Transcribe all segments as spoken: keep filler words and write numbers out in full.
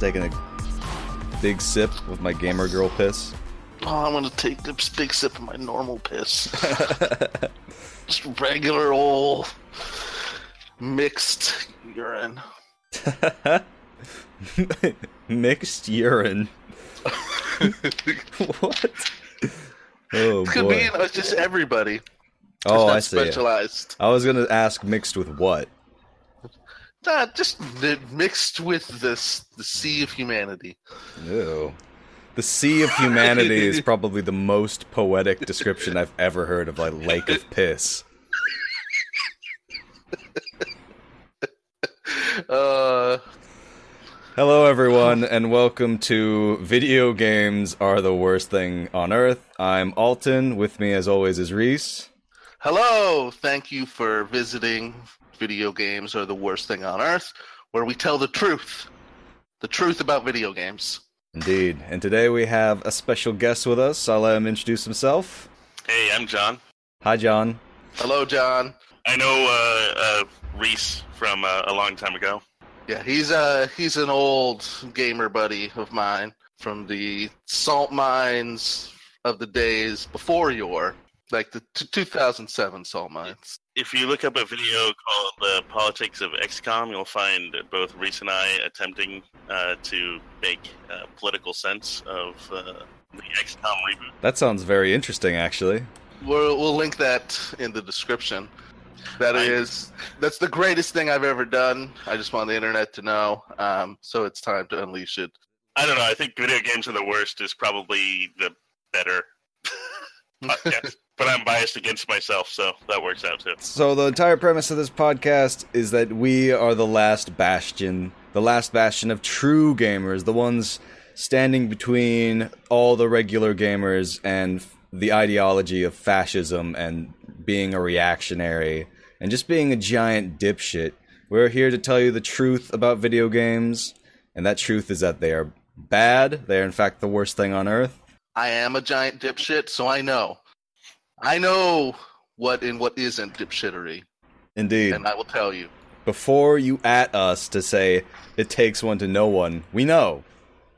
taking a big sip with my gamer girl piss. Oh, I'm gonna take a big sip of my normal piss. Just regular old mixed urine. Mixed urine. What? Oh, it could boy. be in, it's just everybody. Oh, I see. Specialized. I was gonna ask, mixed with what? Nah, just mixed with this the sea of humanity. Ew. The sea of humanity is probably the most poetic description I've ever heard of a lake of piss. Uh. Hello, everyone, and welcome to Video Games Are the Worst Thing on Earth. I'm Alton. With me, as always, is Reese. Hello! Thank you for visiting Video Games Are the Worst Thing on Earth, where we tell the truth. The truth about video games. Indeed. And today we have a special guest with us. I'll let him introduce himself. Hey, I'm John. Hi, John. Hello, John. I know uh, uh, Reese from uh, a long time ago. Yeah, he's uh he's an old gamer buddy of mine from the salt mines of the days before your, like the t- two thousand seven salt mines. If you look up a video called The Politics of X COM, you'll find both Reese and I attempting uh, to make uh, political sense of uh, the X COM reboot. That sounds very interesting, actually. We'll, we'll link that in the description. That is, that's the greatest thing I've ever done. I just want the internet to know, um, so it's time to unleash it. I don't know. I think Video Games Are the Worst is probably the better podcast, but I'm biased against myself, so that works out too. So the entire premise of this podcast is that we are the last bastion, the last bastion of true gamers, the ones standing between all the regular gamers and the ideology of fascism and being a reactionary and just being a giant dipshit. We're here to tell you the truth about video games, and that truth is that they are bad. They are, in fact, the worst thing on earth. I am a giant dipshit, so I know. I know what and what isn't dipshittery. Indeed. And I will tell you. Before you at us to say it takes one to know one, we know.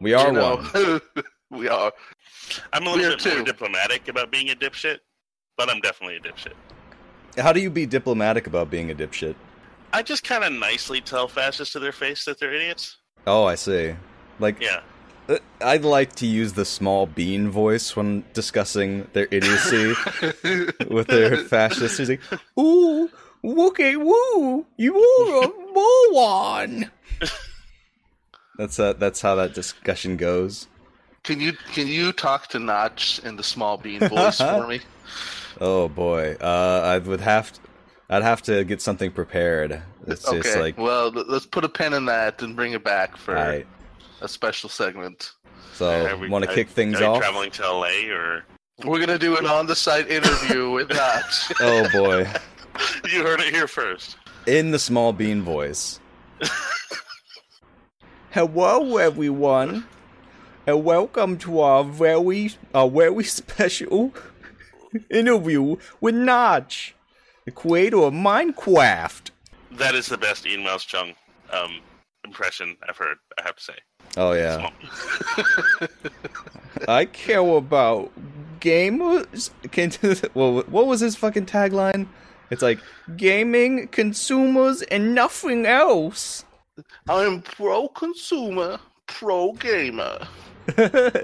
We are you know. one. We are. I'm a little bit too. more diplomatic about being a dipshit, but I'm definitely a dipshit. How do you be diplomatic about being a dipshit? I just kind of nicely tell fascists to their face that they're idiots. Oh, I see. Like, yeah. I like to use the small bean voice when discussing their idiocy with their fascists. He's like, ooh, okay, woo, you are a moron. That's uh, that's how that discussion goes. Can you can you talk to Notch in the small bean voice for me? Oh boy, uh, I would have to, I'd have to get something prepared. It's okay. Just like, well, let's put a pin in that and bring it back for right. a special segment. So, we, want to kick things are off? Are we traveling to L A or we're gonna do an on-the-site interview with Notch? Oh boy, you heard it here first. In the small bean voice. Hello, everyone. And welcome to our very, our very special interview with Notch, the creator of Minecraft. That is the best Ian Welsh Chung um, impression I've heard, I have to say. Oh, yeah. I care about gamers. Well, what was his fucking tagline? It's like, gaming, consumers, and nothing else. I am pro-consumer, pro-gamer.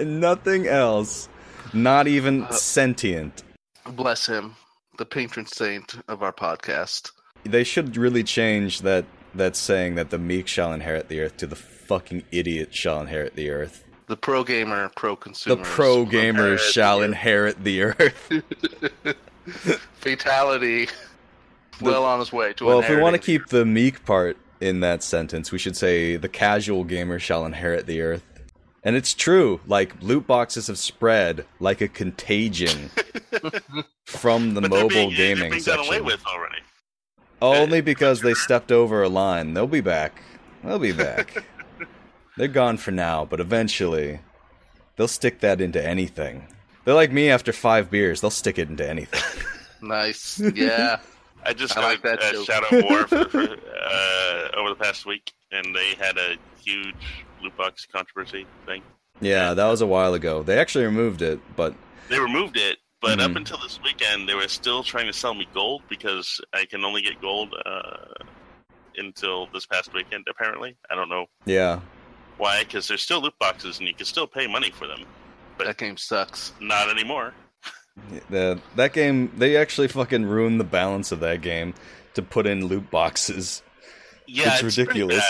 Nothing else. Not even uh, sentient. Bless him, the patron saint of our podcast. They should really change that, that saying that the meek shall inherit the earth to the fucking idiot shall inherit the earth. The pro-gamer, pro-consumer. The pro-gamer shall inherit the earth. Fatality. The, well on his way to Well, if we want to keep the meek part in that sentence, we should say the casual gamer shall inherit the earth. And it's true, like, loot boxes have spread like a contagion from the but mobile being, gaming being section. Away with already. Only because they stepped over a line. They'll be back. They'll be back. They're gone for now, but eventually they'll stick that into anything. They're like me after five beers. They'll stick it into anything. Nice. Yeah. I just I got like that uh, Shadow War for, for, uh, over the past week, and they had a huge loot box controversy thing. Yeah, that was a while ago. They actually removed it, but... They removed it, but mm-hmm. up until this weekend, they were still trying to sell me gold because I can only get gold uh, until this past weekend, apparently. I don't know. Yeah. Why? Because there's still loot boxes, and you can still pay money for them. But that game sucks. Not anymore. The, that game, they actually fucking ruined the balance of that game to put in loot boxes. Yeah, it's, it's ridiculous.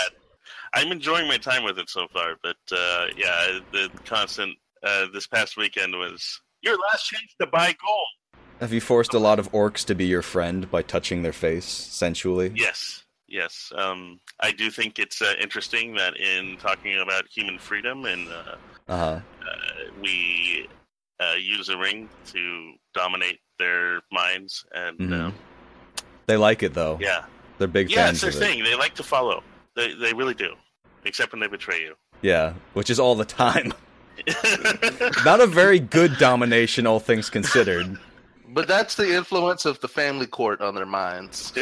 I'm enjoying my time with it so far, but uh, yeah, the constant uh, this past weekend was your last chance to buy gold. Have you forced a lot of orcs to be your friend by touching their face sensually? Yes, yes. Um, I do think it's uh, interesting that in talking about human freedom and uh, uh-huh. uh, we uh, use a ring to dominate their minds, and mm-hmm. um, they like it though. Yeah, they're big yeah, fans. Yeah, it's their of thing. It. They like to follow. They, they really do, except when they betray you. Yeah, which is all the time. Not a very good domination, all things considered. But that's the influence of the family court on their minds.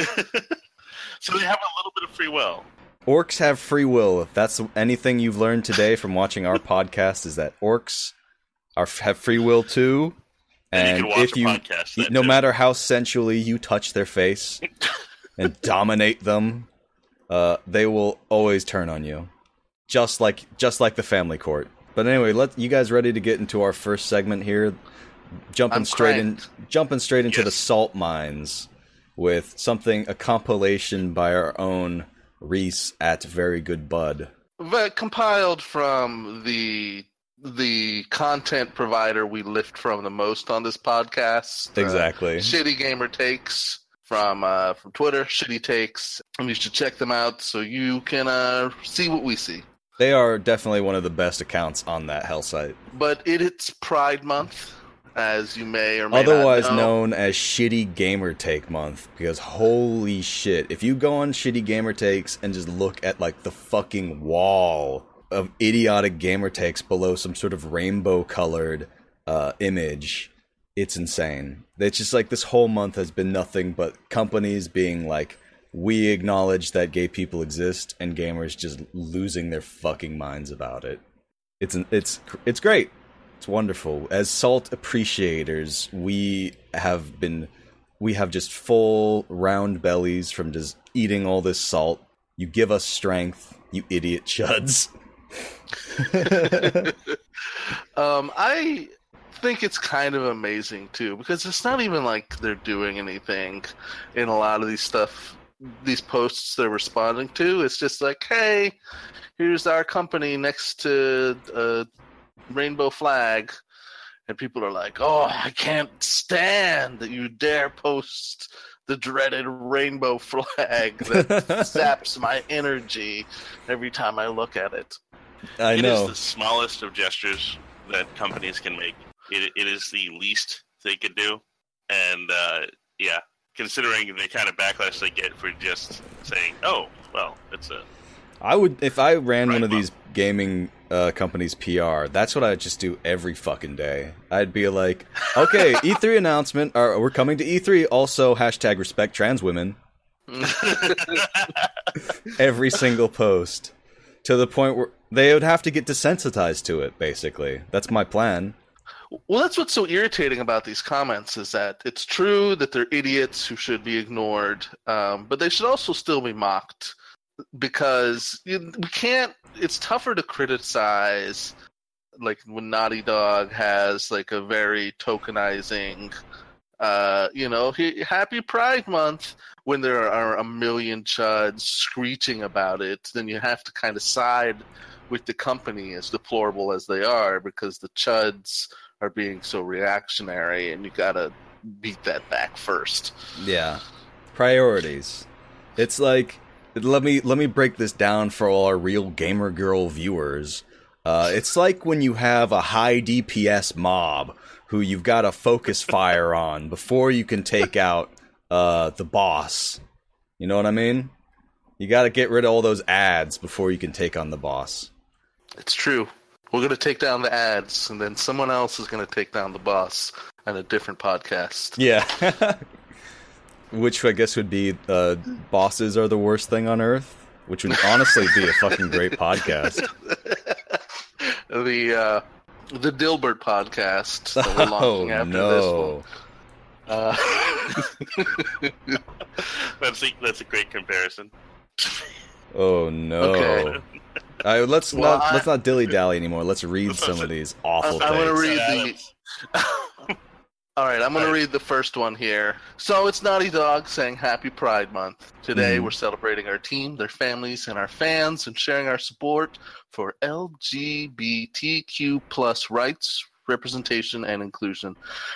So they have a little bit of free will. Orcs have free will. If that's anything you've learned today from watching our podcast, is that orcs are have free will too. And, and you can watch if you, podcast, you no too. matter how sensually you touch their face and dominate them. Uh, they will always turn on you, just like just like the family court. But anyway, let you guys ready to get into our first segment here, jumping I'm straight cranked. in, jumping straight into yes. the salt mines with something a compilation by our own Reese at Very Good Bud, but compiled from the the content provider we lift from the most on this podcast. Exactly, uh, Shitty Gamer Takes. From uh, from Twitter, Shitty Takes, and you should check them out so you can uh, see what we see. They are definitely one of the best accounts on that hell site. But it, it's Pride Month, as you may or may Otherwise not know. Known as Shitty Gamer Take Month, because holy shit, if you go on Shitty Gamer Takes and just look at like the fucking wall of idiotic gamer takes below some sort of rainbow-colored uh, image... It's insane. It's just like this whole month has been nothing but companies being like, we acknowledge that gay people exist, and gamers just losing their fucking minds about it. It's an, it's it's great. It's wonderful. As salt appreciators, we have been we have just full round bellies from just eating all this salt. You give us strength, you idiot chuds. um, I. I think it's kind of amazing too, because it's not even like they're doing anything in a lot of these stuff, these posts they're responding to. It's just like, hey, here's our company next to a rainbow flag, and people are like, oh, I can't stand that you dare post the dreaded rainbow flag that saps my energy every time I look at it. I it know. It is the smallest of gestures that companies can make. It it is the least they could do, and uh, yeah, considering the kind of backlash they get for just saying, "Oh, well, it's a." I would if I ran one of these gaming uh, companies' P R. That's what I would just do every fucking day. I'd be like, "Okay, E three announcement. Or, we're coming to E three. Also, hashtag respect trans women." Every single post, to the point where they would have to get desensitized to it. Basically, that's my plan. Well, that's what's so irritating about these comments is that it's true that they're idiots who should be ignored, um, but they should also still be mocked because you, we can't. It's tougher to criticize, like when Naughty Dog has like a very tokenizing, uh, you know, he, Happy Pride Month when there are a million chuds screeching about it. Then you have to kind of side with the company as deplorable as they are because the chuds are being so reactionary, and you gotta beat that back first. Yeah, priorities. It's like let me let me break this down for all our real gamer girl viewers. Uh, it's like when you have a high D P S mob who you've got to focus fire on before you can take out uh, the boss. You know what I mean? You gotta get rid of all those ads before you can take on the boss. It's true. We're going to take down the ads, and then someone else is going to take down the boss on a different podcast. Yeah. Which I guess would be uh, Bosses Are the Worst Thing on Earth, which would honestly be a fucking great podcast. the uh, the Dilbert podcast that we're launching oh, after no. this one. Uh, that's a, that's a great comparison. Oh no! Okay. All right, let's well, not I, let's not dilly dally anymore. Let's read let's some of these awful I, things. I'm gonna read the. All right, I'm going right. to read the first one here. So it's Naughty Dog saying Happy Pride Month. Today mm. we're celebrating our team, their families, and our fans, and sharing our support for L G B T Q plus rights, representation, and inclusion.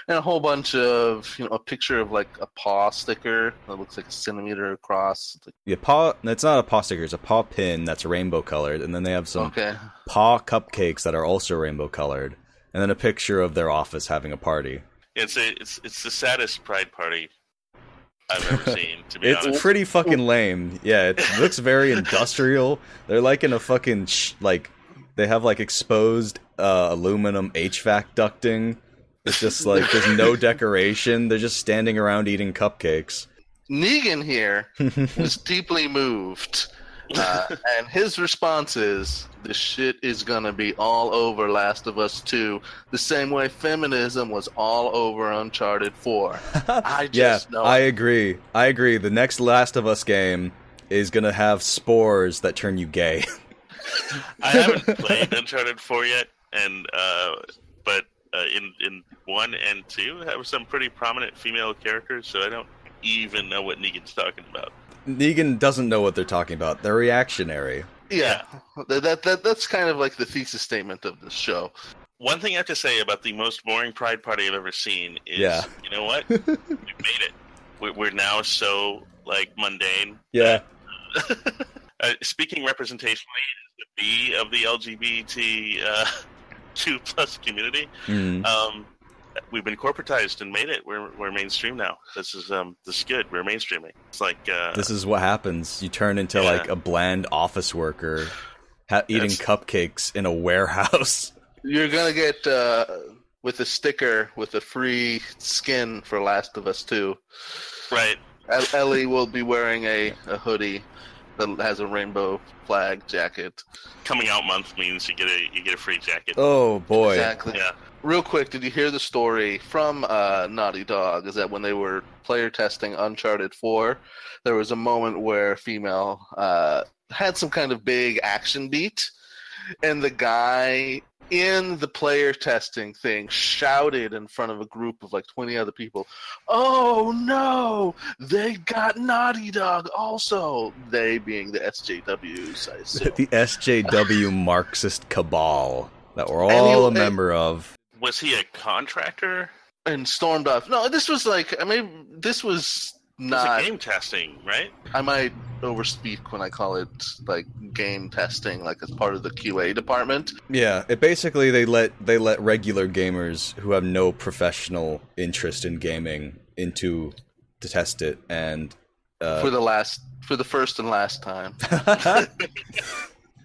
And a whole bunch of, you know, a picture of like a paw sticker that looks like a centimeter across. Yeah, paw. It's not a paw sticker. It's a paw pin that's rainbow colored. And then they have some okay. paw cupcakes that are also rainbow colored. And then a picture of their office having a party. It's a, it's it's the saddest Pride Party I've ever seen, to be it's honest. It's pretty fucking lame. Yeah, it looks very industrial. They're like in a fucking, sh- like, they have like exposed uh, aluminum H V A C ducting. It's just like, there's no decoration. They're just standing around eating cupcakes. Negan here was deeply moved. Uh, and his response is, this shit is gonna be all over Last of Us two, the same way feminism was all over Uncharted four. I just yeah, know. I agree. I agree. The next Last of Us game is gonna have spores that turn you gay. I haven't played Uncharted four yet, and uh, but uh, in in one and two, there were some pretty prominent female characters, so I don't even know what Negan's talking about. Negan doesn't know what they're talking about. They're reactionary. Yeah, that, that that that's kind of like the thesis statement of this show. One thing I have to say about the most boring Pride Party I've ever seen is, yeah. you know what? We've made it. We're, we're now so, like, mundane. Yeah. That, uh, speaking representationally, the B of the L G B T uh, two plus community, mm. um, we've been corporatized and made it. We're we're mainstream now. This is um this is good. We're mainstreaming. It's like uh, this is what happens. You turn into yeah. like a bland office worker ha- eating That's... cupcakes in a warehouse. You're gonna get uh, with a sticker with a free skin for Last of Us two. Right. Ellie will be wearing a, a hoodie that has a rainbow flag jacket. Coming out month means you get a you get a free jacket. Oh boy! Exactly. Yeah. Real quick, did you hear the story from uh, Naughty Dog? Is that when they were player testing Uncharted four, there was a moment where a female uh, had some kind of big action beat, and the guy in the player testing thing shouted in front of a group of like twenty other people, "Oh no, they got Naughty Dog also!" They being the S J Ws, I assume. The S J W Marxist cabal that we're all a member of. Was he a contractor? And stormed off. No, this was like, I mean, this was not... It was a game testing, right? I might overspeak when I call it, like, game testing, like, as part of the Q A department. Yeah, it basically, they let they let regular gamers who have no professional interest in gaming into to test it, and... Uh, for the last, for the first and last time.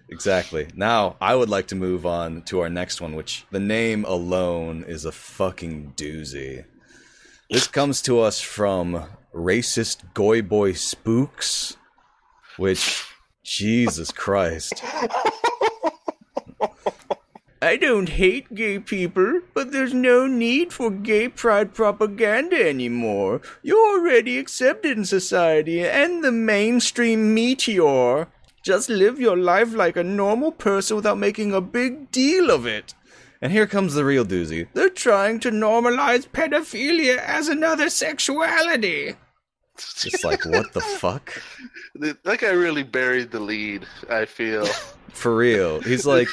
Exactly. Now, I would like to move on to our next one, which the name alone is a fucking doozy. This comes to us from Racist Goy Boy Spooks, which, Jesus Christ. I don't hate gay people, but there's no need for gay pride propaganda anymore. You're already accepted in society and the mainstream meteor. Just live your life like a normal person without making a big deal of it. And here comes the real doozy. They're trying to normalize pedophilia as another sexuality. It's just like, what the fuck? That guy really buried the lead, I feel. For real. He's like,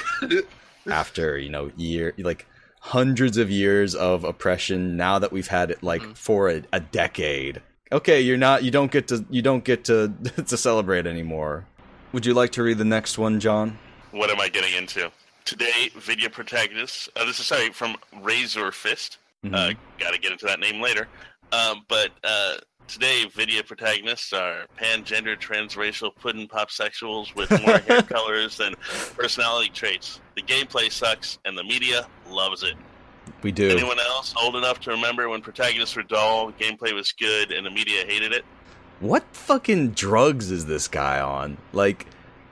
after, you know, year, like hundreds of years of oppression, now that we've had it like mm-hmm. for a, a decade. Okay, you're not, you don't get to, you don't get to, to celebrate anymore. Would you like to read the next one, John? What am I getting into? Today, video protagonists... Uh, this is, sorry, from Razor Fist. Mm-hmm. Uh, gotta get into that name later. Um, but uh, today, video protagonists are pan-gender, transracial, puddin' pop sexuals with more hair colors than personality traits. The gameplay sucks, and the media loves it. We do. Anyone else old enough to remember when protagonists were dull, gameplay was good, and the media hated it? What fucking drugs is this guy on? Like,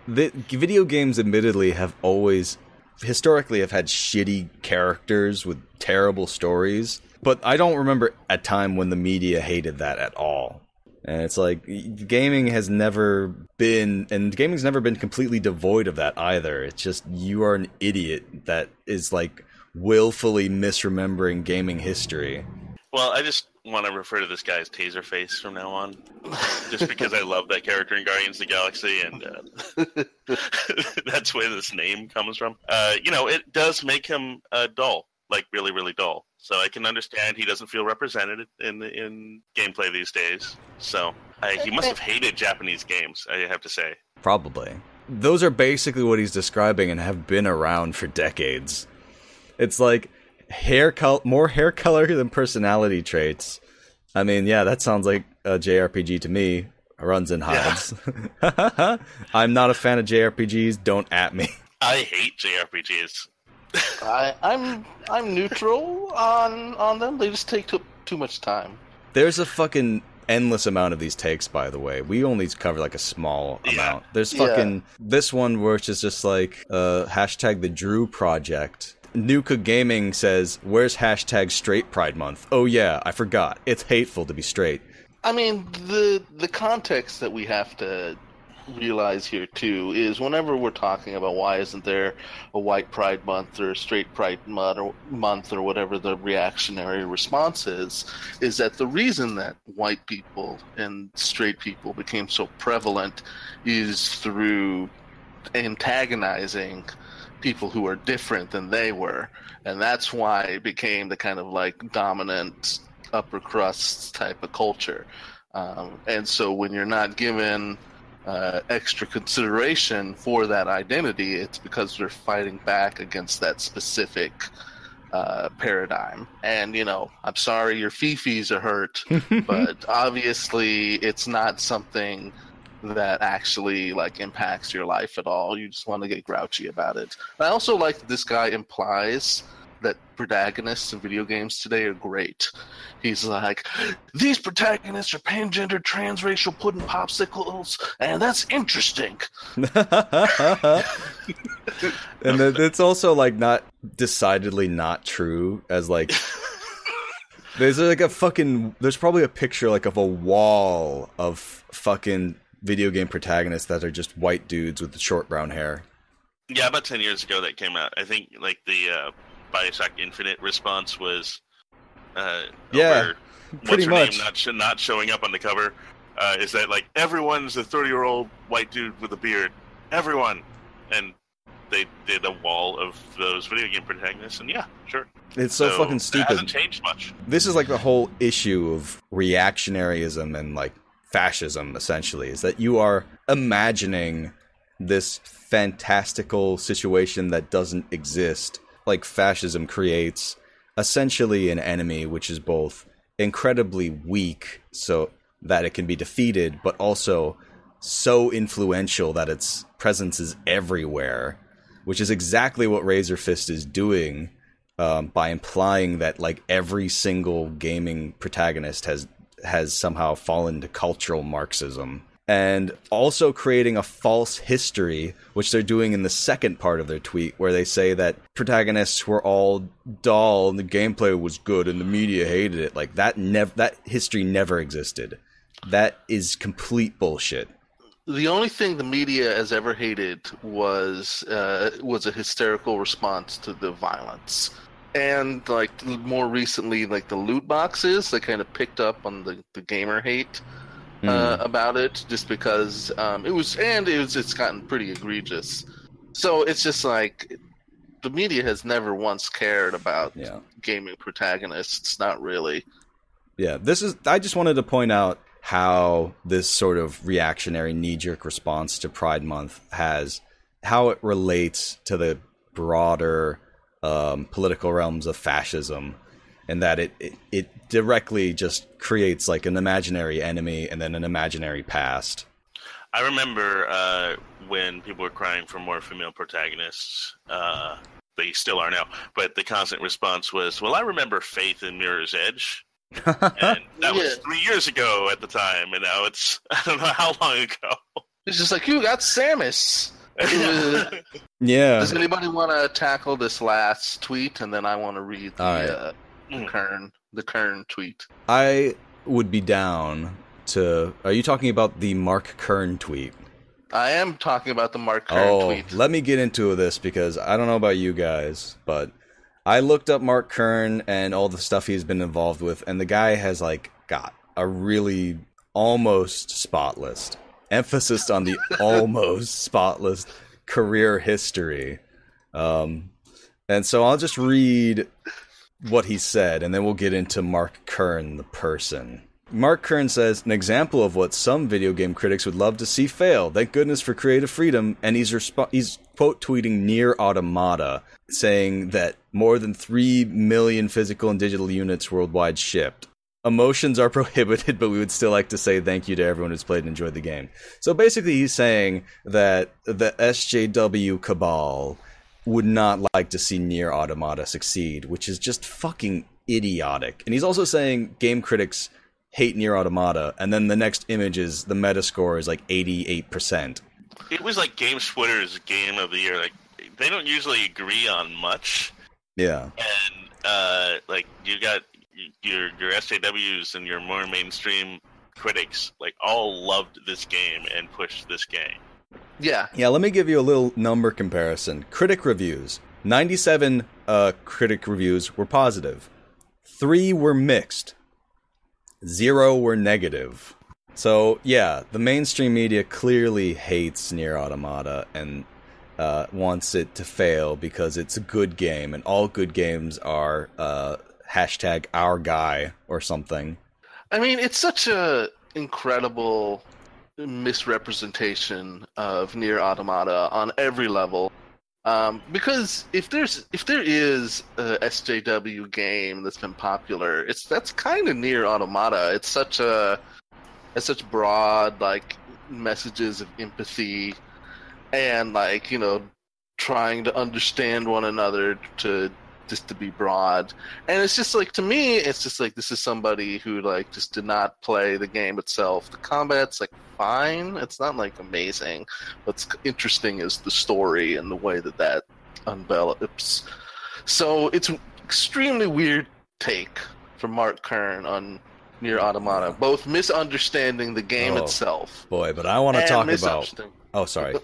the video games admittedly have always historically have had shitty characters with terrible stories, but I don't remember a time when the media hated that at all. And it's like, gaming has never been, and gaming's never been completely devoid of that either. It's just, you are an idiot that is, like, willfully misremembering gaming history. Well, I just want to refer to this guy as Taserface from now on, just because I love that character in Guardians of the Galaxy, and uh, that's where this name comes from. Uh, you know, it does make him uh, dull, like really, really dull. So I can understand he doesn't feel represented in the, in gameplay these days. So I, he must have hated Japanese games, I have to say. Probably. Those are basically what he's describing and have been around for decades. It's like hair color, more hair color than personality traits. I mean, yeah, that sounds like a J R P G to me. Runs and hides. Yeah. I'm not a fan of J R P Gs. Don't at me. I hate J R P Gs. I, I'm I'm neutral on on them. They just take too, too much time. There's a fucking endless amount of these takes, by the way. We only cover like a small yeah. amount. There's fucking yeah. this one where it's just like uh, hashtag the Drew Project. Nuka Gaming says, "Where's hashtag Straight Pride Month? Oh yeah, I forgot. It's hateful to be straight." I mean, the the context that we have to realize here too is whenever we're talking about why isn't there a white pride month or a straight pride month or, month or whatever the reactionary response is, is that the reason that white people and straight people became so prevalent is through antagonizing people who are different than they were. And that's why it became the kind of like dominant upper crust type of culture. Um, and so when you're not given Uh, extra consideration for that identity, it's because they're fighting back against that specific uh, paradigm. And, you know, I'm sorry your fifis are hurt, but obviously it's not something that actually, like, impacts your life at all. You just want to get grouchy about it. I also like that this guy implies that protagonists in video games today are great. He's like, these protagonists are pan-gendered, transracial, pudding popsicles, and that's interesting. And it's also like not decidedly not true. As like, there's like a fucking, there's probably a picture like of a wall of fucking video game protagonists that are just white dudes with the short brown hair. Yeah, about ten years ago that came out. I think like the uh, BioShock Infinite response was uh, yeah, over, pretty much. Name, not, not showing up on the cover uh, is that like everyone's a thirty-year-old white dude with a beard. Everyone. And they did a wall of those video game protagonists, and yeah, sure. It's so, so fucking stupid. It hasn't changed much. This is like the whole issue of reactionaryism and like fascism, essentially, is that you are imagining this fantastical situation that doesn't exist. Like, fascism creates essentially an enemy which is both incredibly weak so that it can be defeated, but also so influential that its presence is everywhere, which is exactly what Razor Fist is doing um, by implying that, like, every single gaming protagonist has has somehow fallen to cultural Marxism. And also creating a false history, which they're doing in the second part of their tweet, where they say that protagonists were all dull and the gameplay was good and the media hated it. Like, that nev- that history never existed. That is complete bullshit. The only thing the media has ever hated was uh, was a hysterical response to the violence. And, like, more recently, like, the loot boxes, they kind of picked up on the, the gamer hate. Uh, about it, just because um, it was, and it was, it's gotten pretty egregious. So it's just like the media has never once cared about yeah. gaming protagonists. Not really. Yeah, this is. I just wanted to point out how this sort of reactionary knee-jerk response to Pride Month has, how it relates to the broader um, political realms of fascism. And that it, it, it directly just creates like an imaginary enemy and then an imaginary past. I remember uh, when people were crying for more female protagonists. Uh, they still are now. But the constant response was, well, I remember Faith in Mirror's Edge. And that yeah. was three years ago at the time. And now it's, I don't know how long ago. It's just like, you got Samus. Yeah. Does anybody want to tackle this last tweet, and then I want to read the, right. uh, the Kern the Kern tweet. I would be down to. Are you talking about the Mark Kern tweet? I am talking about the Mark Kern oh, tweet. Let me get into this because I don't know about you guys, but I looked up Mark Kern and all the stuff he's been involved with, and the guy has like got a really almost spotless, emphasis on the almost spotless career history. Um, and so I'll just read what he said, and then we'll get into Mark Kern, the person. Mark Kern says, an example of what some video game critics would love to see fail. Thank goodness for creative freedom. And he's, resp- he's quote tweeting NieR Automata, saying that more than three million physical and digital units worldwide shipped. Emotions are prohibited, but we would still like to say thank you to everyone who's played and enjoyed the game. So basically he's saying that the S J W cabal would not like to see NieR Automata succeed, which is just fucking idiotic. And he's also saying game critics hate NieR Automata, and then the next image is the Metascore is like eighty-eight percent. It was like Games Twitter's game of the year. Like, they don't usually agree on much. Yeah. And, uh, like, you got your your S J Ws and your more mainstream critics, like, all loved this game and pushed this game. Yeah. Yeah, let me give you a little number comparison. Critic reviews. ninety-seven uh, critic reviews were positive. Three were mixed. Zero were negative. So, yeah, the mainstream media clearly hates NieR Automata and uh, wants it to fail because it's a good game, and all good games are uh, hashtag our guy or something. I mean, it's such a incredible misrepresentation of NieR Automata on every level. Um, because if there's if there is a S J W game that's been popular, it's that's kind of NieR Automata. It's such a it's such broad like messages of empathy and like you know trying to understand one another to just to be broad. And it's just like to me, it's just like this is somebody who like just did not play the game itself. The combat's like. Fine. It's not like amazing. What's interesting is the story and the way that that envelops. So it's an extremely weird take from Mark Kern on NieR Automata, both misunderstanding the game oh, itself. Boy, but I want to talk about. Oh, sorry.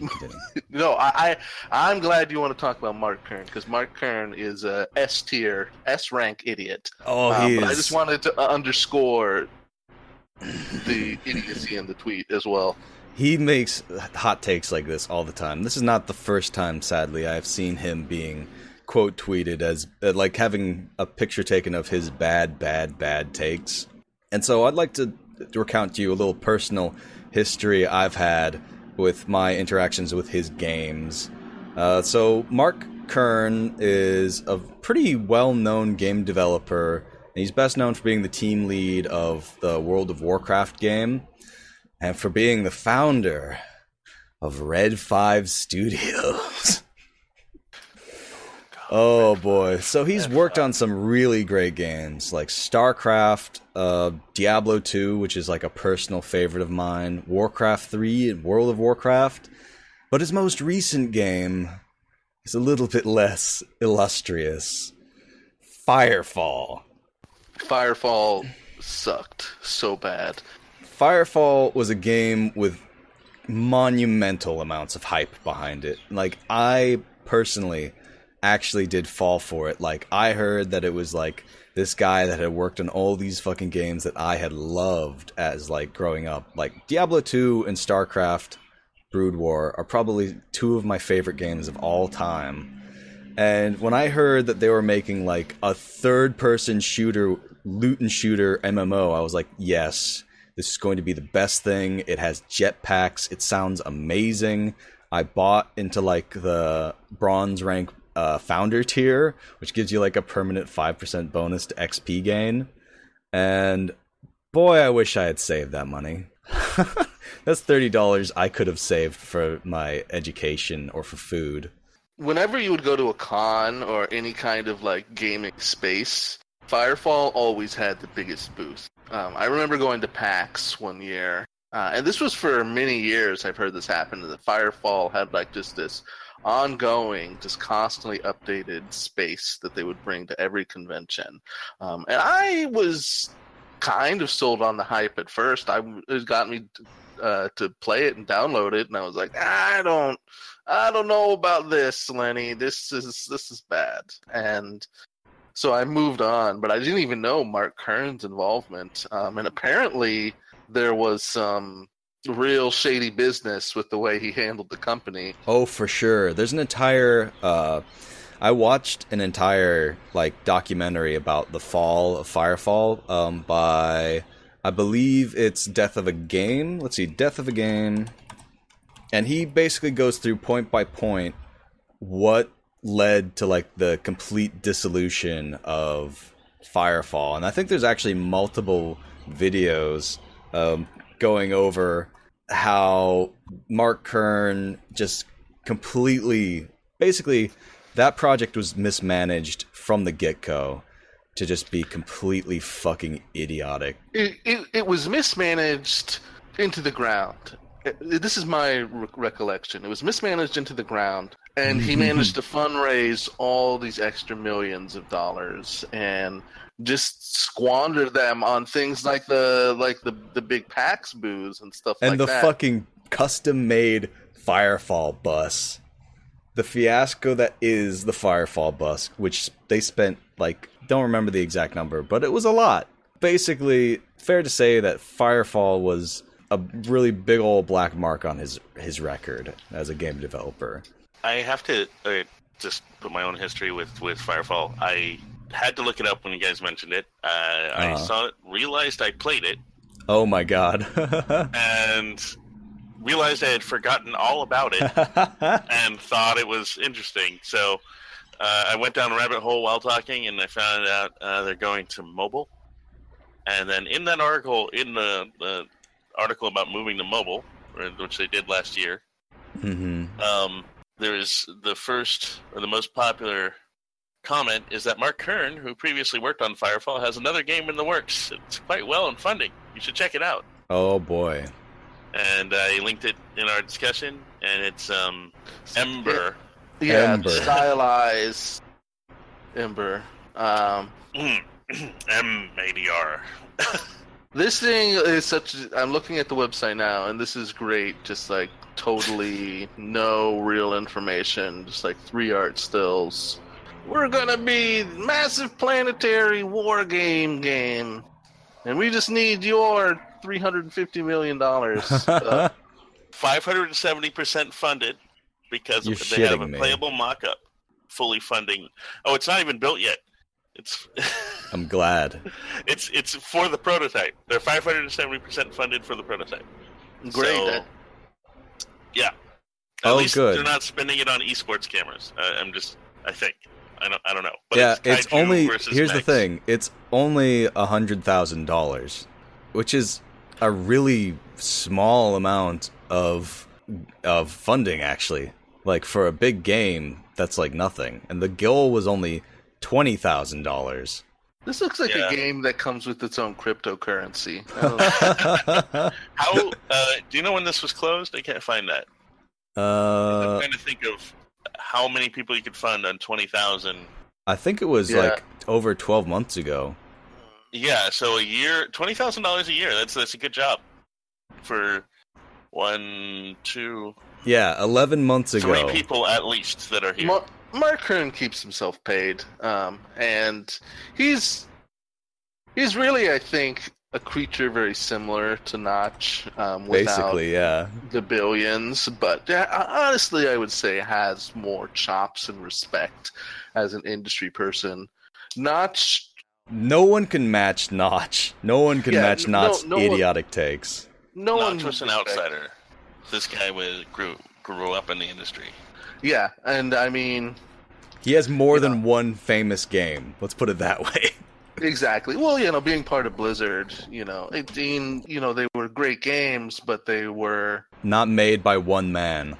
no, I, I I'm glad you want to talk about Mark Kern because Mark Kern is a S tier, S rank idiot. Oh, um, he is. I just wanted to underscore. The idiocy in the tweet as well. He makes hot takes like this all the time. This is not the first time, sadly, I've seen him being quote tweeted as like having a picture taken of his bad, bad, bad takes. And so I'd like to recount to you a little personal history I've had with my interactions with his games. Uh, so Mark Kern is a pretty well-known game developer. He's best known for being the team lead of the World of Warcraft game and for being the founder of Red five Studios. Oh, boy. So he's worked on some really great games like StarCraft, uh, Diablo two, which is like a personal favorite of mine, Warcraft three, and World of Warcraft. But his most recent game is a little bit less illustrious. Firefall. Firefall sucked so bad. Firefall was a game with monumental amounts of hype behind it. Like, I personally actually did fall for it. Like, I heard that it was, like, this guy that had worked on all these fucking games that I had loved as, like, growing up. Like, Diablo two and StarCraft Brood War are probably two of my favorite games of all time. And when I heard that they were making, like, a third-person shooter, loot-and-shooter M M O, I was like, yes, this is going to be the best thing. It has jetpacks. It sounds amazing. I bought into, like, the bronze rank uh, founder tier, which gives you, like, a permanent five percent bonus to X P gain. And, boy, I wish I had saved that money. That's thirty dollars I could have saved for my education or for food. Whenever you would go to a con or any kind of, like, gaming space, Firefall always had the biggest booth. Um, I remember going to PAX one year, Uh, and this was for many years. I've heard this happen. The Firefall had like just this ongoing, just constantly updated space that they would bring to every convention. Um, and I was kind of sold on the hype at first. I, it got me uh, to play it and download it, and I was like, I don't, I don't know about this, Lenny. This is this is bad. And so I moved on, but I didn't even know Mark Kern's involvement. Um, and apparently there was some real shady business with the way he handled the company. Oh, for sure. There's an entire... Uh, I watched an entire like documentary about the fall of Firefall um, by... I believe it's Death of a Game. Let's see, Death of a Game. And he basically goes through point by point what led to like the complete dissolution of Firefall. And I think there's actually multiple videos... Um, going over how Mark Kern just completely, basically, that project was mismanaged from the get-go to just be completely fucking idiotic. It it, it was mismanaged into the ground. This is my re- recollection. It was mismanaged into the ground, and he managed to fundraise all these extra millions of dollars and just squander them on things like the like the, the big PAX booths and stuff and like that. And the fucking custom-made Firefall bus. The fiasco that is the Firefall bus, which they spent, like, don't remember the exact number, but it was a lot. Basically, fair to say that Firefall was a really big old black mark on his his record as a game developer. I have to uh, just put my own history with, with Firefall. I had to look it up when you guys mentioned it. Uh, uh-huh. I saw it, realized I played it. Oh my god. And realized I had forgotten all about it and thought it was interesting. So uh, I went down a rabbit hole while talking, and I found out uh, they're going to mobile. And then in that article, in the, the article about moving to mobile, which they did last year, mm-hmm. um, there is the first or the most popular comment is that Mark Kern, who previously worked on Firefall, has another game in the works. It's quite well in funding. You should check it out. Oh boy! And I uh, linked it in our discussion, and it's um, Ember. Yeah, Ember. Stylized Ember. Um, M A D R. This thing is such. I'm looking at the website now, and this is great. Just like totally no real information. Just like three art stills. We're going to be massive planetary war game game. And we just need your three hundred fifty million dollars. Uh, five hundred seventy percent funded because You're they have a me. playable mock-up. Fully funding. Oh, it's not even built yet. It's. I'm glad. It's it's for the prototype. They're five hundred seventy percent funded for the prototype. Great. So, yeah. At oh, least good. They're not spending it on esports cameras. Uh, I'm just, I think. I don't. I don't know. But yeah, it's, it's only. Here's Max. the thing. It's only a hundred thousand dollars, which is a really small amount of of funding, actually. Like for a big game, that's like nothing. And the goal was only twenty thousand dollars. This looks like yeah. a game that comes with its own cryptocurrency. Oh. How uh, do you know when this was closed? I can't find that. Uh, I'm trying to think of. How many people you could fund on twenty thousand? I think it was yeah. like over twelve months ago. Yeah, so a year, twenty thousand dollars a year. That's that's a good job for one, two. Yeah, eleven months ago. Three people at least that are here. Ma- Mark Kern keeps himself paid, um, and he's he's really, I think, a creature very similar to Notch, um, without basically, yeah, the billions, but yeah, honestly, I would say has more chops and respect as an industry person. Notch, no one can match Notch. No one can yeah, match no, Notch's no, no idiotic one, takes. No Notch one was an outsider. This guy was grew grew up in the industry. Yeah, and I mean, he has more than know. one famous game. Let's put it that way. Exactly. Well, you know, being part of Blizzard, you know, it, you know, they were great games, but they were not made by one man.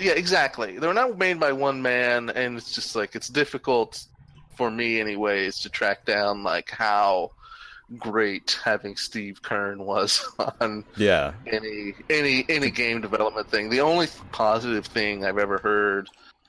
Yeah, exactly. They were not made by one man, and it's just like it's difficult for me, anyways, to track down like how great having Steve Kern was on yeah. any any any game development thing. The only positive thing I've ever heard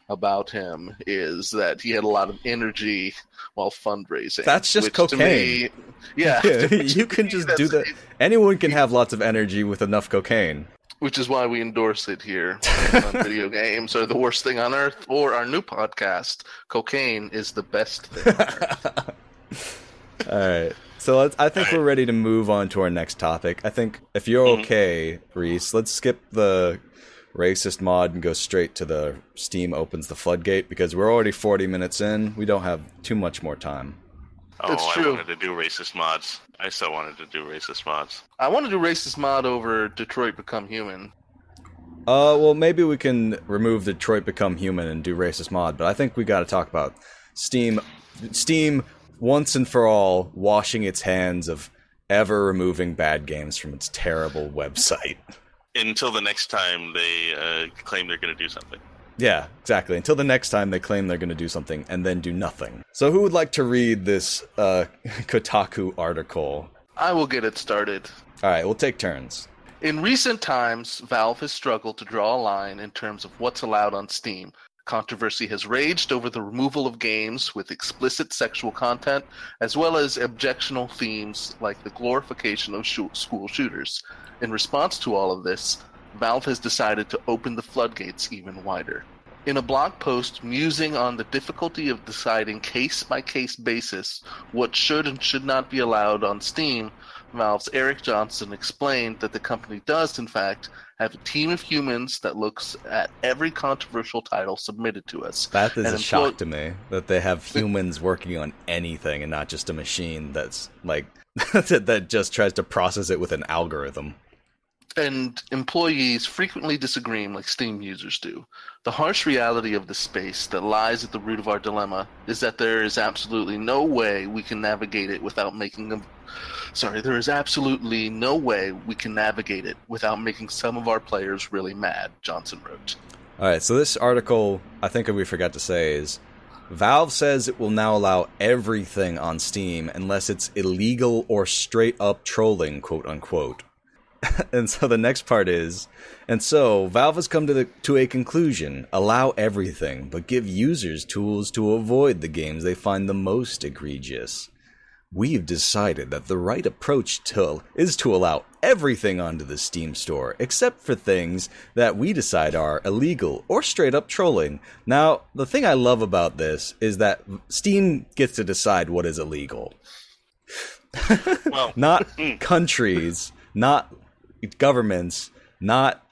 about him is that he had a lot of energy while fundraising. That's just cocaine. Me, yeah. You can just do that. It, Anyone can have lots of energy with enough cocaine. Which is why we endorse it here on Video Games Are the Worst Thing on Earth, or our new podcast, Cocaine is the Best Thing on Earth. All right. So let's, I think right. we're ready to move on to our next topic. I think if you're mm-hmm. okay, Reese, let's skip the racist mod and go straight to the Steam opens the floodgate, because we're already forty minutes in. We don't have too much more time. Oh, That's true. I wanted to do racist mods. I still wanted to do racist mods. I want to do racist mod over Detroit Become Human. Uh, well, maybe we can remove Detroit Become Human and do racist mod, but I think we got to talk about Steam. Steam, once and for all, washing its hands of ever removing bad games from its terrible website. Until the next time they uh, claim they're going to do something. Yeah, exactly. Until the next time they claim they're going to do something and then do nothing. So who would like to read this uh, Kotaku article? I will get it started. All right, we'll take turns. In recent times, Valve has struggled to draw a line in terms of what's allowed on Steam. Controversy has raged over the removal of games with explicit sexual content, as well as objectionable themes like the glorification of sh- school shooters. In response to all of this, Valve has decided to open the floodgates even wider. In a blog post musing on the difficulty of deciding case-by-case basis what should and should not be allowed on Steam, Valve's Eric Johnson explained that the company does, in fact, have a team of humans that looks at every controversial title submitted to us. That is and a employ- shock to me, that they have humans working on anything and not just a machine that's like that just tries to process it with an algorithm. And employees frequently disagreeing like Steam users do. The harsh reality of the space that lies at the root of our dilemma is that there is absolutely no way we can navigate it without making them. Sorry, there is absolutely no way we can navigate it without making some of our players really mad, Johnson wrote. All right, so this article, I think we forgot to say, is Valve says it will now allow everything on Steam unless it's illegal or straight-up trolling, quote-unquote. And so the next part is, and so Valve has come to the to a conclusion: allow everything, but give users tools to avoid the games they find the most egregious. We've decided that the right approach to is to allow everything onto the Steam store, except for things that we decide are illegal or straight up trolling. Now, the thing I love about this is that Steam gets to decide what is illegal, well, not countries, not governments, not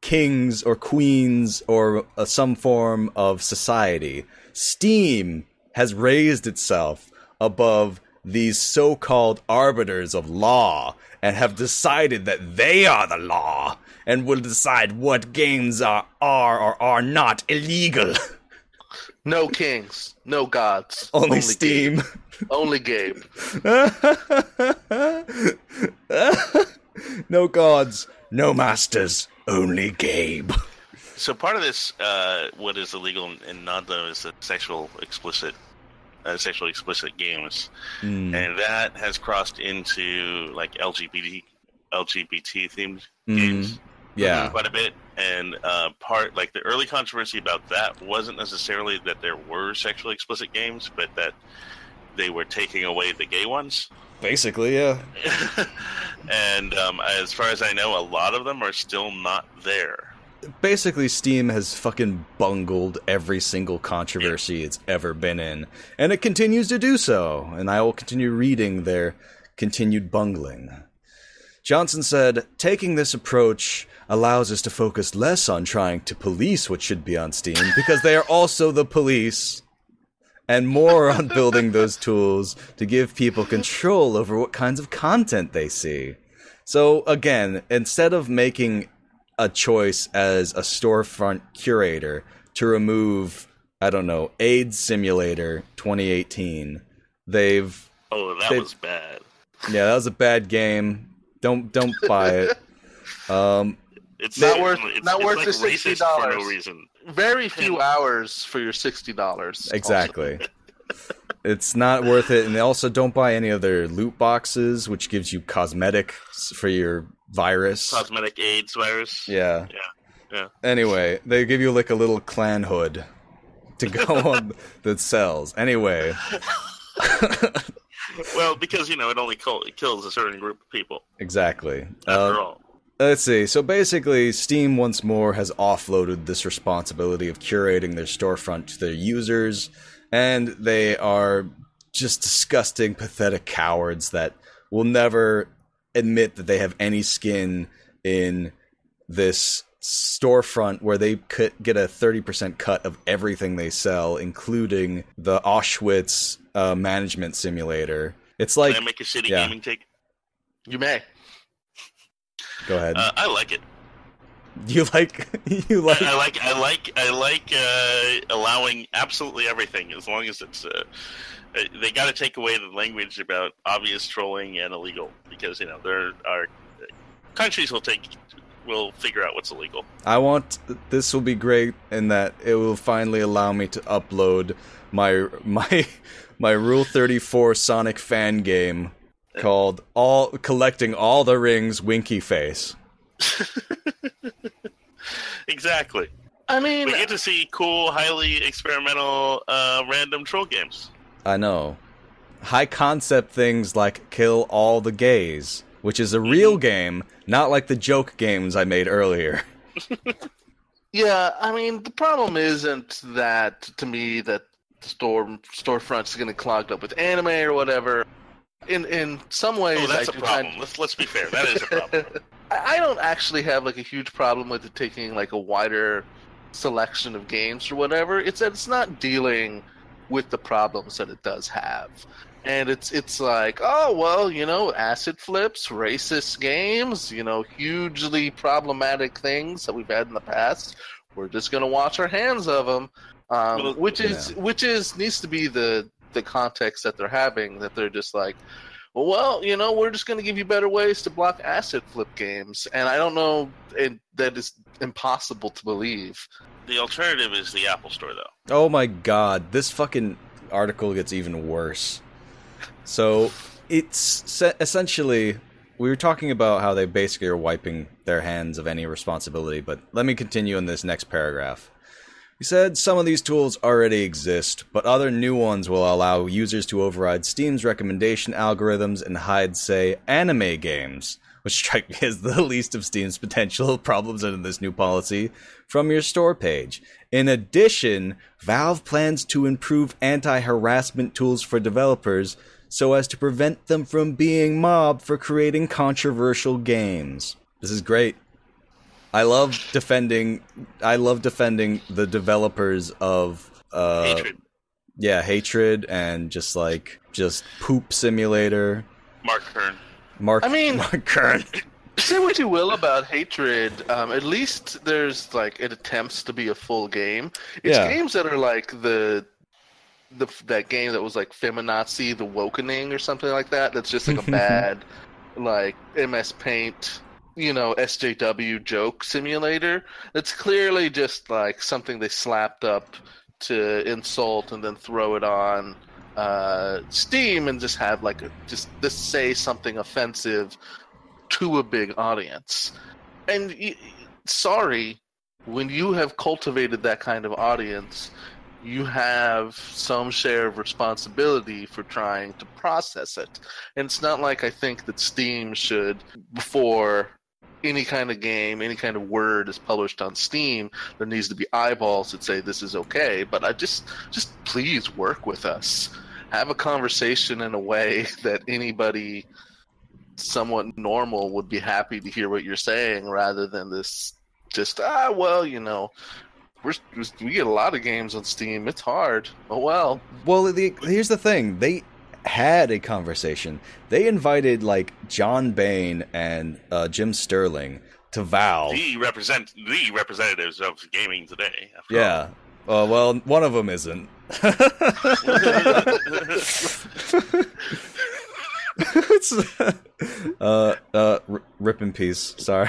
kings or queens or uh, some form of society. Steam has raised itself above these so-called arbiters of law and have decided that they are the law and will decide what games are, are or are not illegal. No kings, no gods. Only, only Steam. Gabe. Only Gabe. No gods, no masters, only Gabe. So part of this, uh, what is illegal and not though, is the sexual explicit, uh, sexually explicit games, mm. and that has crossed into like L G B T L G B T themed mm. games, yeah, quite a bit. And uh, part like the early controversy about that wasn't necessarily that there were sexually explicit games, but that they were taking away the gay ones. Basically, yeah. And um, as far as I know, a lot of them are still not there. Basically, Steam has fucking bungled every single controversy yeah. it's ever been in. And it continues to do so. And I will continue reading their continued bungling. Johnson said, taking this approach allows us to focus less on trying to police what should be on Steam, because they are also the police. And more on building those tools to give people control over what kinds of content they see. So, again, instead of making a choice as a storefront curator to remove, I don't know, AIDS Simulator twenty eighteen, they've... Oh, that they've, was bad. Yeah, that was a bad game. Don't don't buy it. Um, it's not worth it's, not it's worth like the sixty dollars for no reason. Very few hours for your sixty dollars. Exactly. It's not worth it. And they also don't buy any of their loot boxes, which gives you cosmetics for your virus. Cosmetic AIDS virus. Yeah. Yeah. Yeah. Anyway, they give you like a little clan hood to go on that sells. Anyway. Well, because, you know, it only kills a certain group of people. Exactly. After uh, all. Let's see. So basically, Steam once more has offloaded this responsibility of curating their storefront to their users, and they are just disgusting, pathetic cowards that will never admit that they have any skin in this storefront where they could get a thirty percent cut of everything they sell, including the Auschwitz uh, management simulator. It's like... Can I make a shitty yeah. gaming take? You may. Go ahead. Uh, I like it. You like you like I, I like I like I like uh, allowing absolutely everything as long as it's uh, they got to take away the language about obvious trolling and illegal, because you know there are countries will take will figure out what's illegal. I want this will be great in that it will finally allow me to upload my my my Rule thirty-four Sonic fan game called all collecting all the rings winky face. Exactly. I mean, we get to see cool, highly experimental, uh, random troll games. I know. High concept things like Kill All the Gays, which is a real game, not like the joke games I made earlier. Yeah, I mean, the problem isn't that, to me, that the store storefront's going to clog up with anime or whatever. In in some ways, oh, that's I a problem. Find... Let's let's be fair. That is a problem. I don't actually have like a huge problem with it taking like a wider selection of games or whatever. It's it's not dealing with the problems that it does have, and it's it's like oh well you know acid flips, racist games, you know hugely problematic things that we've had in the past. We're just gonna wash our hands of them, um, well, which is yeah. which is needs to be the. the context that they're having, that they're just like, well, you know, we're just going to give you better ways to block acid flip games. And I don't know, it, that is impossible to believe. The alternative is the Apple Store, though. Oh my god, this fucking article gets even worse. So, it's essentially, we were talking about how they basically are wiping their hands of any responsibility, but let me continue in this next paragraph. He said, some of these tools already exist, but other new ones will allow users to override Steam's recommendation algorithms and hide, say, anime games, which strike me as the least of Steam's potential problems under this new policy, from your store page. In addition, Valve plans to improve anti-harassment tools for developers so as to prevent them from being mobbed for creating controversial games. This is great. I love defending. I love defending the developers of uh, hatred. Yeah, hatred and just like just poop simulator. Mark Kern. Mark. I mean, Mark Kern. Say what you will about hatred. Um, at least there's like it attempts to be a full game. It's yeah. games that are like the the that game that was like Feminazi, The Wokening, or something like that. That's just like a bad like M S Paint. You know, S J W joke simulator. It's clearly just like something they slapped up to insult and then throw it on uh, Steam and just have like a, just just say something offensive to a big audience. And y- sorry, when you have cultivated that kind of audience, you have some share of responsibility for trying to process it. And it's not like I think that Steam should, before any kind of game, any kind of word is published on Steam, there needs to be eyeballs that say this is okay, but I just just please work with us. Have a conversation in a way that anybody somewhat normal would be happy to hear what you're saying, rather than this just, ah, well, you know, we're, we get a lot of games on Steam. It's hard. Oh, well. Well, the, here's the thing. They had a conversation. They invited, like, John Bain and uh, Jim Sterling to Valve. The, represent, the representatives of gaming today. Yeah. Uh, well, one of them isn't. It's uh uh rip in peace. Sorry.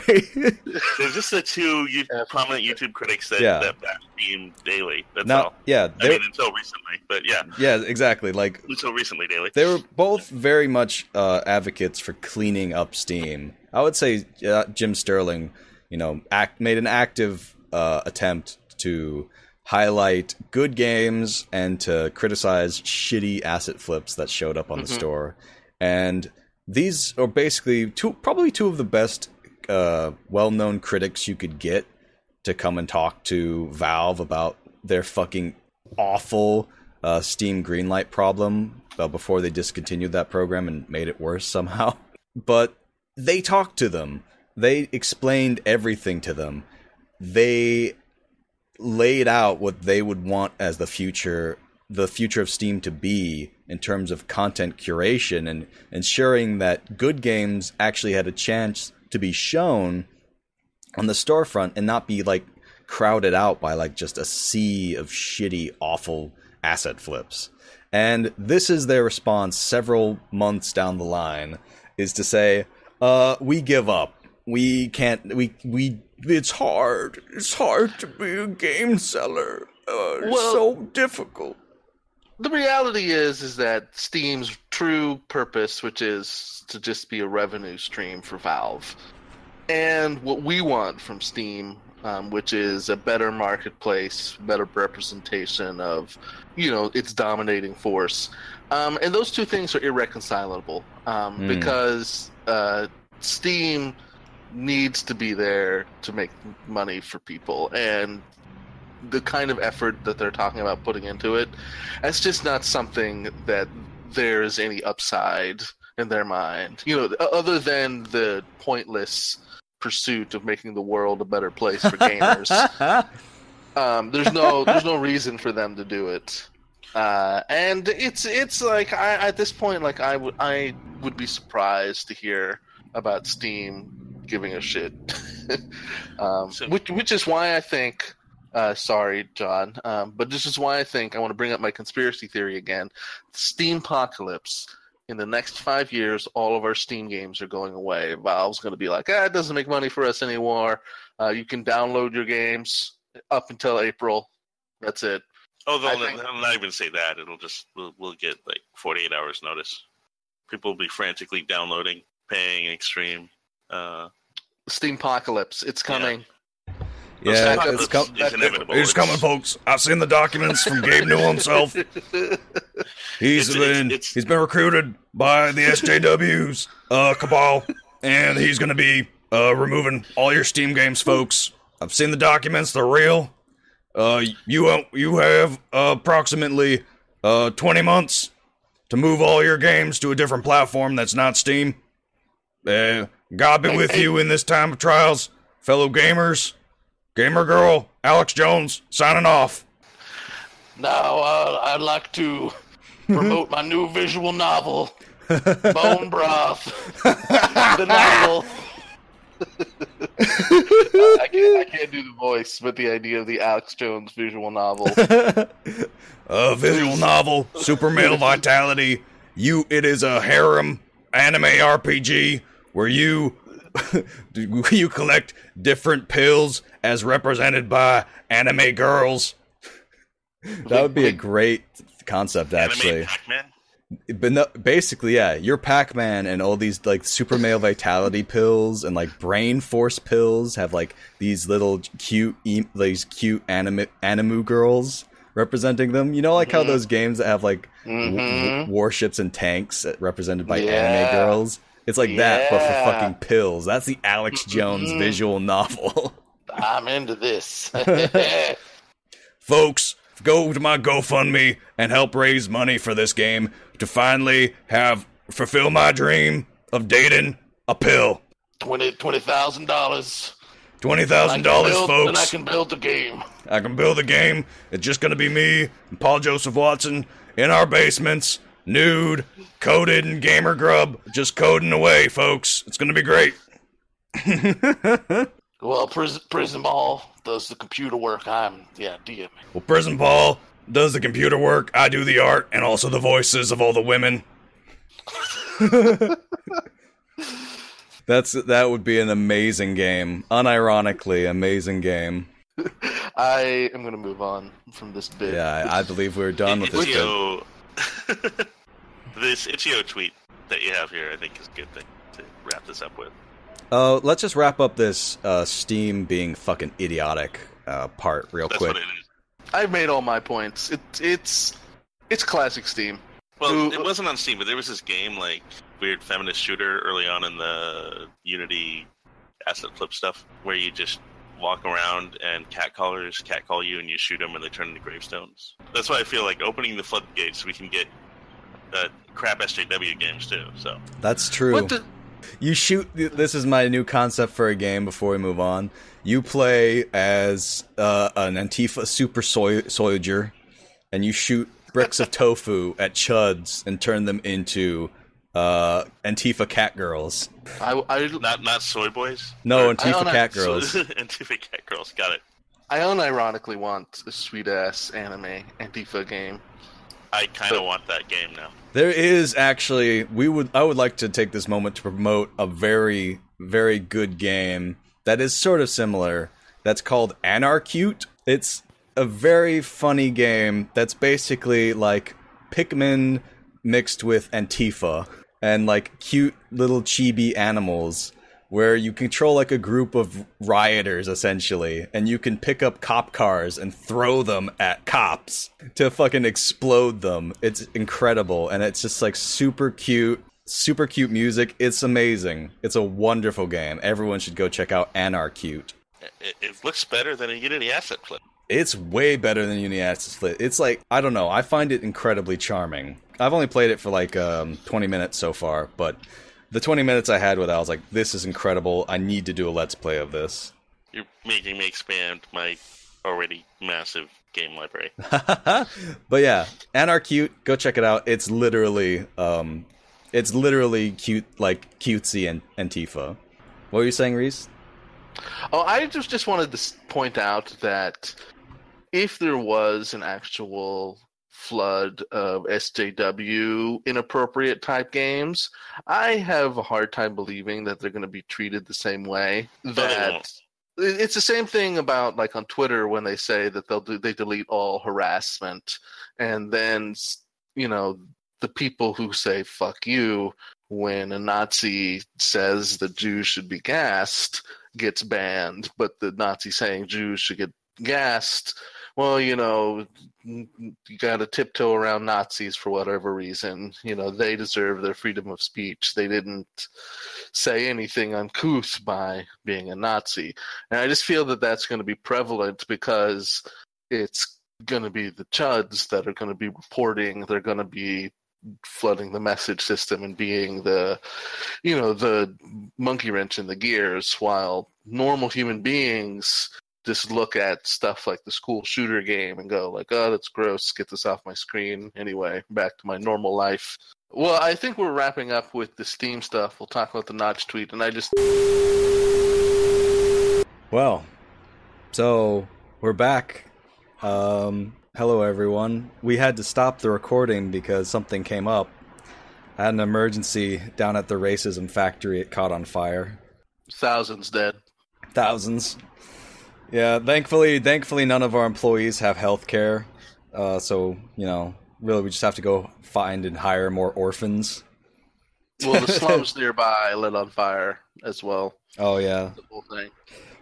There's just the two you, prominent YouTube critics that yeah. that bash Steam daily. That's now, all. Yeah, I mean until recently, but yeah. Yeah, exactly. Like until recently, daily. They were both very much uh, advocates for cleaning up Steam. I would say uh, Jim Sterling, you know, act made an active uh, attempt to highlight good games and to criticize shitty asset flips that showed up on mm-hmm. the store. And these are basically two, probably two of the best uh, well-known critics you could get to come and talk to Valve about their fucking awful uh, Steam Greenlight problem uh, before they discontinued that program and made it worse somehow. But they talked to them. They explained everything to them. They laid out what they would want as the future the future of Steam to be in terms of content curation and ensuring that good games actually had a chance to be shown on the storefront and not be like crowded out by like just a sea of shitty, awful asset flips. And this is their response several months down the line, is to say, uh, we give up. We can't, we, we, it's hard. It's hard to be a game seller. Uh, it's well, so difficult. The reality is, is that Steam's true purpose, which is to just be a revenue stream for Valve. And what we want from Steam, um, which is a better marketplace, better representation of, you know, its dominating force. Um, and those two things are irreconcilable um, mm. because uh, Steam needs to be there to make money for people, and the kind of effort that they're talking about putting into it, that's just not something that there's any upside in their mind, you know, other than the pointless pursuit of making the world a better place for gamers. um, there's no there's no reason for them to do it. Uh, and it's it's like I, at this point, like I would I would be surprised to hear about Steam giving a shit, um, so, which which is why I think. Uh, sorry, John, um, but this is why I think I want to bring up my conspiracy theory again. Steampocalypse. In the next five years, all of our Steam games are going away. Valve's going to be like, ah, it doesn't make money for us anymore. Uh, you can download your games up until April. That's it. Oh, they'll, think... they'll not even say that. It'll just we'll, we'll get like forty-eight hours notice. People will be frantically downloading, paying, extreme. Uh... Steampocalypse. It's coming. Yeah. Yeah, it's, it's, com- it's, inevitable. It's, it's coming, folks. I've seen the documents from Gabe Newell himself. He's it's, been it's, he's been recruited by the S J W's uh, cabal, and he's going to be uh, removing all your Steam games, folks. I've seen the documents; they're real. Uh, you you have uh, approximately uh, twenty months to move all your games to a different platform that's not Steam. Uh, God be with you in this time of trials, fellow gamers. Gamer Girl, Alex Jones, signing off. Now, uh, I'd like to promote my new visual novel, Bone Broth, the novel. I, can't, I can't do the voice, but the idea of the Alex Jones visual novel. A visual novel, Super Male Vitality. You, it is a harem anime R P G where you... you collect different pills as represented by anime girls. That would be a great concept, actually. Anime Pac-Man? But no, basically, yeah, you're Pac-Man, and all these like super male vitality pills and like brain force pills have like these little cute, these cute anime animu girls representing them. You know, like mm-hmm. how those games that have like mm-hmm. w- warships and tanks represented by yeah. anime girls. It's like yeah. that, but for fucking pills. That's the Alex Jones visual novel. I'm into this. Folks, go to my GoFundMe and help raise money for this game to finally have fulfill my dream of dating a pill. twenty thousand dollars twenty thousand dollars, folks. And I can build the game. I can build the game. It's just going to be me and Paul Joseph Watson in our basements. Nude, coded, and gamer grub. Just coding away, folks. It's going to be great. Well, Prison, prison Ball does the computer work. I'm, yeah, D M. Well, Prison Ball does the computer work. I do the art and also the voices of all the women. That's that would be an amazing game. Unironically, amazing game. I am going to move on from this bit. Yeah, I, I believe we're done with this bit. This itch.io tweet that you have here, I think, is a good thing to wrap this up with. Uh, let's just wrap up this uh, Steam being fucking idiotic uh, part real That's quick. What it is. I've made all my points. It, it's it's classic Steam. Well, Ooh. It wasn't on Steam, but there was this game, like, weird feminist shooter early on in the Unity asset flip stuff, where you just walk around and catcallers catcall you and you shoot them and they turn into gravestones. That's why I feel like opening the floodgates, we can get uh, crap S J W games too. So that's true. What the- you shoot. This is my new concept for a game. Before we move on, you play as uh, an Antifa super soy- soldier, and you shoot bricks of tofu at chuds and turn them into uh, Antifa cat girls. I, I not not soy boys. No, Antifa un- cat girls. So, Antifa cat girls. Got it. I unironically want a sweet ass anime Antifa game. I kind of want that game now. There is actually we would I would like to take this moment to promote a very very good game that is sort of similar. That's called Anarcute. It's a very funny game that's basically like Pikmin mixed with Antifa and like cute little chibi animals, where you control like a group of rioters essentially, and you can pick up cop cars and throw them at cops to fucking explode them. It's incredible, and it's just like super cute, super cute music. It's amazing. It's a wonderful game. Everyone should go check out Anarcute. It, it looks better than a Unity asset flip. It's way better than Unity asset flip. It's like, I don't know, I find it incredibly charming. I've only played it for like um, twenty minutes so far, but the twenty minutes I had with it, I was like, this is incredible. I need to do a Let's Play of this. You're making me expand my already massive game library. But yeah, Anarcute, go check it out. It's literally, um, it's literally cute, like cutesy and Antifa. What were you saying, Reese? Oh, I just, just wanted to point out that if there was an actual flood of S J W inappropriate type games, I have a hard time believing that they're going to be treated the same way. That it's the same thing about like on Twitter when they say that they'll do, they delete all harassment, and then you know the people who say fuck you when a Nazi says that Jews should be gassed gets banned, but the Nazi saying Jews should get gassed, well, you know, you got to tiptoe around Nazis for whatever reason. You know, they deserve their freedom of speech. They didn't say anything uncouth by being a Nazi. And I just feel that that's going to be prevalent because it's going to be the chuds that are going to be reporting. They're going to be flooding the message system and being the, you know, the monkey wrench in the gears, while normal human beings just look at stuff like the school shooter game and go like, oh, that's gross. Get this off my screen. Anyway, back to my normal life. Well, I think we're wrapping up with the Steam stuff. We'll talk about the Notch tweet, and I just... Well, so we're back. Um, hello, everyone. We had to stop the recording because something came up. I had an emergency down at the racism factory. It caught on fire. Thousands dead. Thousands. Yeah, thankfully, thankfully, none of our employees have health care, uh, so, you know, really, we just have to go find and hire more orphans. Well, the slums nearby lit on fire as well. Oh, yeah. The whole thing.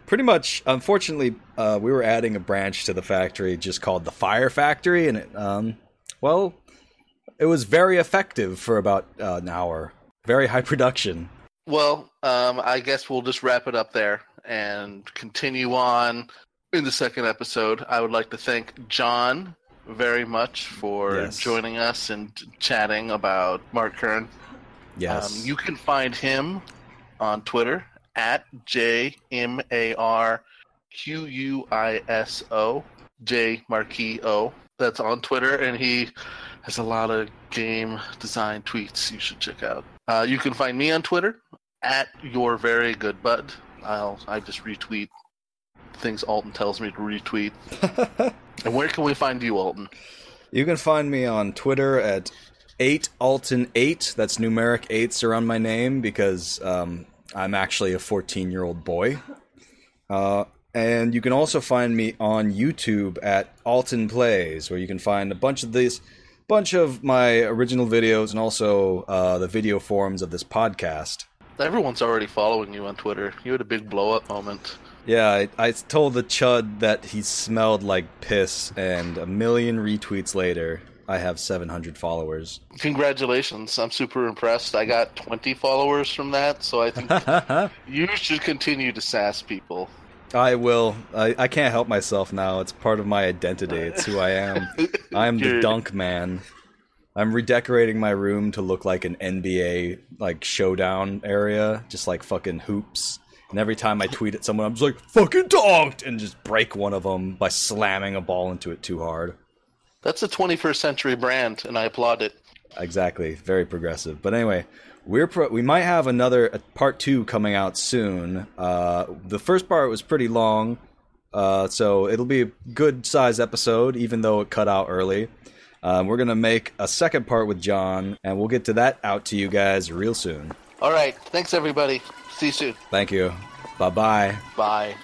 Pretty much, unfortunately, uh, we were adding a branch to the factory just called the Fire Factory, and it, um, well, it was very effective for about uh, an hour. Very high production. Well, um, I guess we'll just wrap it up there and continue on in the second episode. I would like to thank John very much for yes. joining us and chatting about Mark Kern. Yes. Um, you can find him on Twitter at J M A R Q U I S O, J Marquis-O. That's on Twitter, and he has a lot of game design tweets you should check out. Uh, you can find me on Twitter at Your Very Good Bud. I'll I just retweet things Alton tells me to retweet. And where can we find you, Alton? You can find me on Twitter at eight alt and eight. That's numeric eights around my name because um, I'm actually a fourteen-year-old boy. Uh, and you can also find me on YouTube at Alton Plays, where you can find a bunch of these, bunch of my original videos, and also uh, the video forums of this podcast. Everyone's already following you on Twitter. You had a big blow-up moment. Yeah, I, I told the chud that he smelled like piss, and a million retweets later, I have seven hundred followers. Congratulations. I'm super impressed. I got twenty followers from that, so I think you should continue to sass people. I will. I, I can't help myself now. It's part of my identity. It's who I am. I'm the dunk man. I'm redecorating my room to look like an N B A like showdown area, just like fucking hoops. And every time I tweet at someone, I'm just like, fucking donked, and just break one of them by slamming a ball into it too hard. That's a twenty-first century brand, and I applaud it. Exactly. Very progressive. But anyway, we're pro- we might have another uh, part two coming out soon. Uh, the first part was pretty long, uh, so it'll be a good-sized episode, even though it cut out early. Um, we're going to make a second part with John, and we'll get to that out to you guys real soon. All right. Thanks, everybody. See you soon. Thank you. Bye-bye. Bye.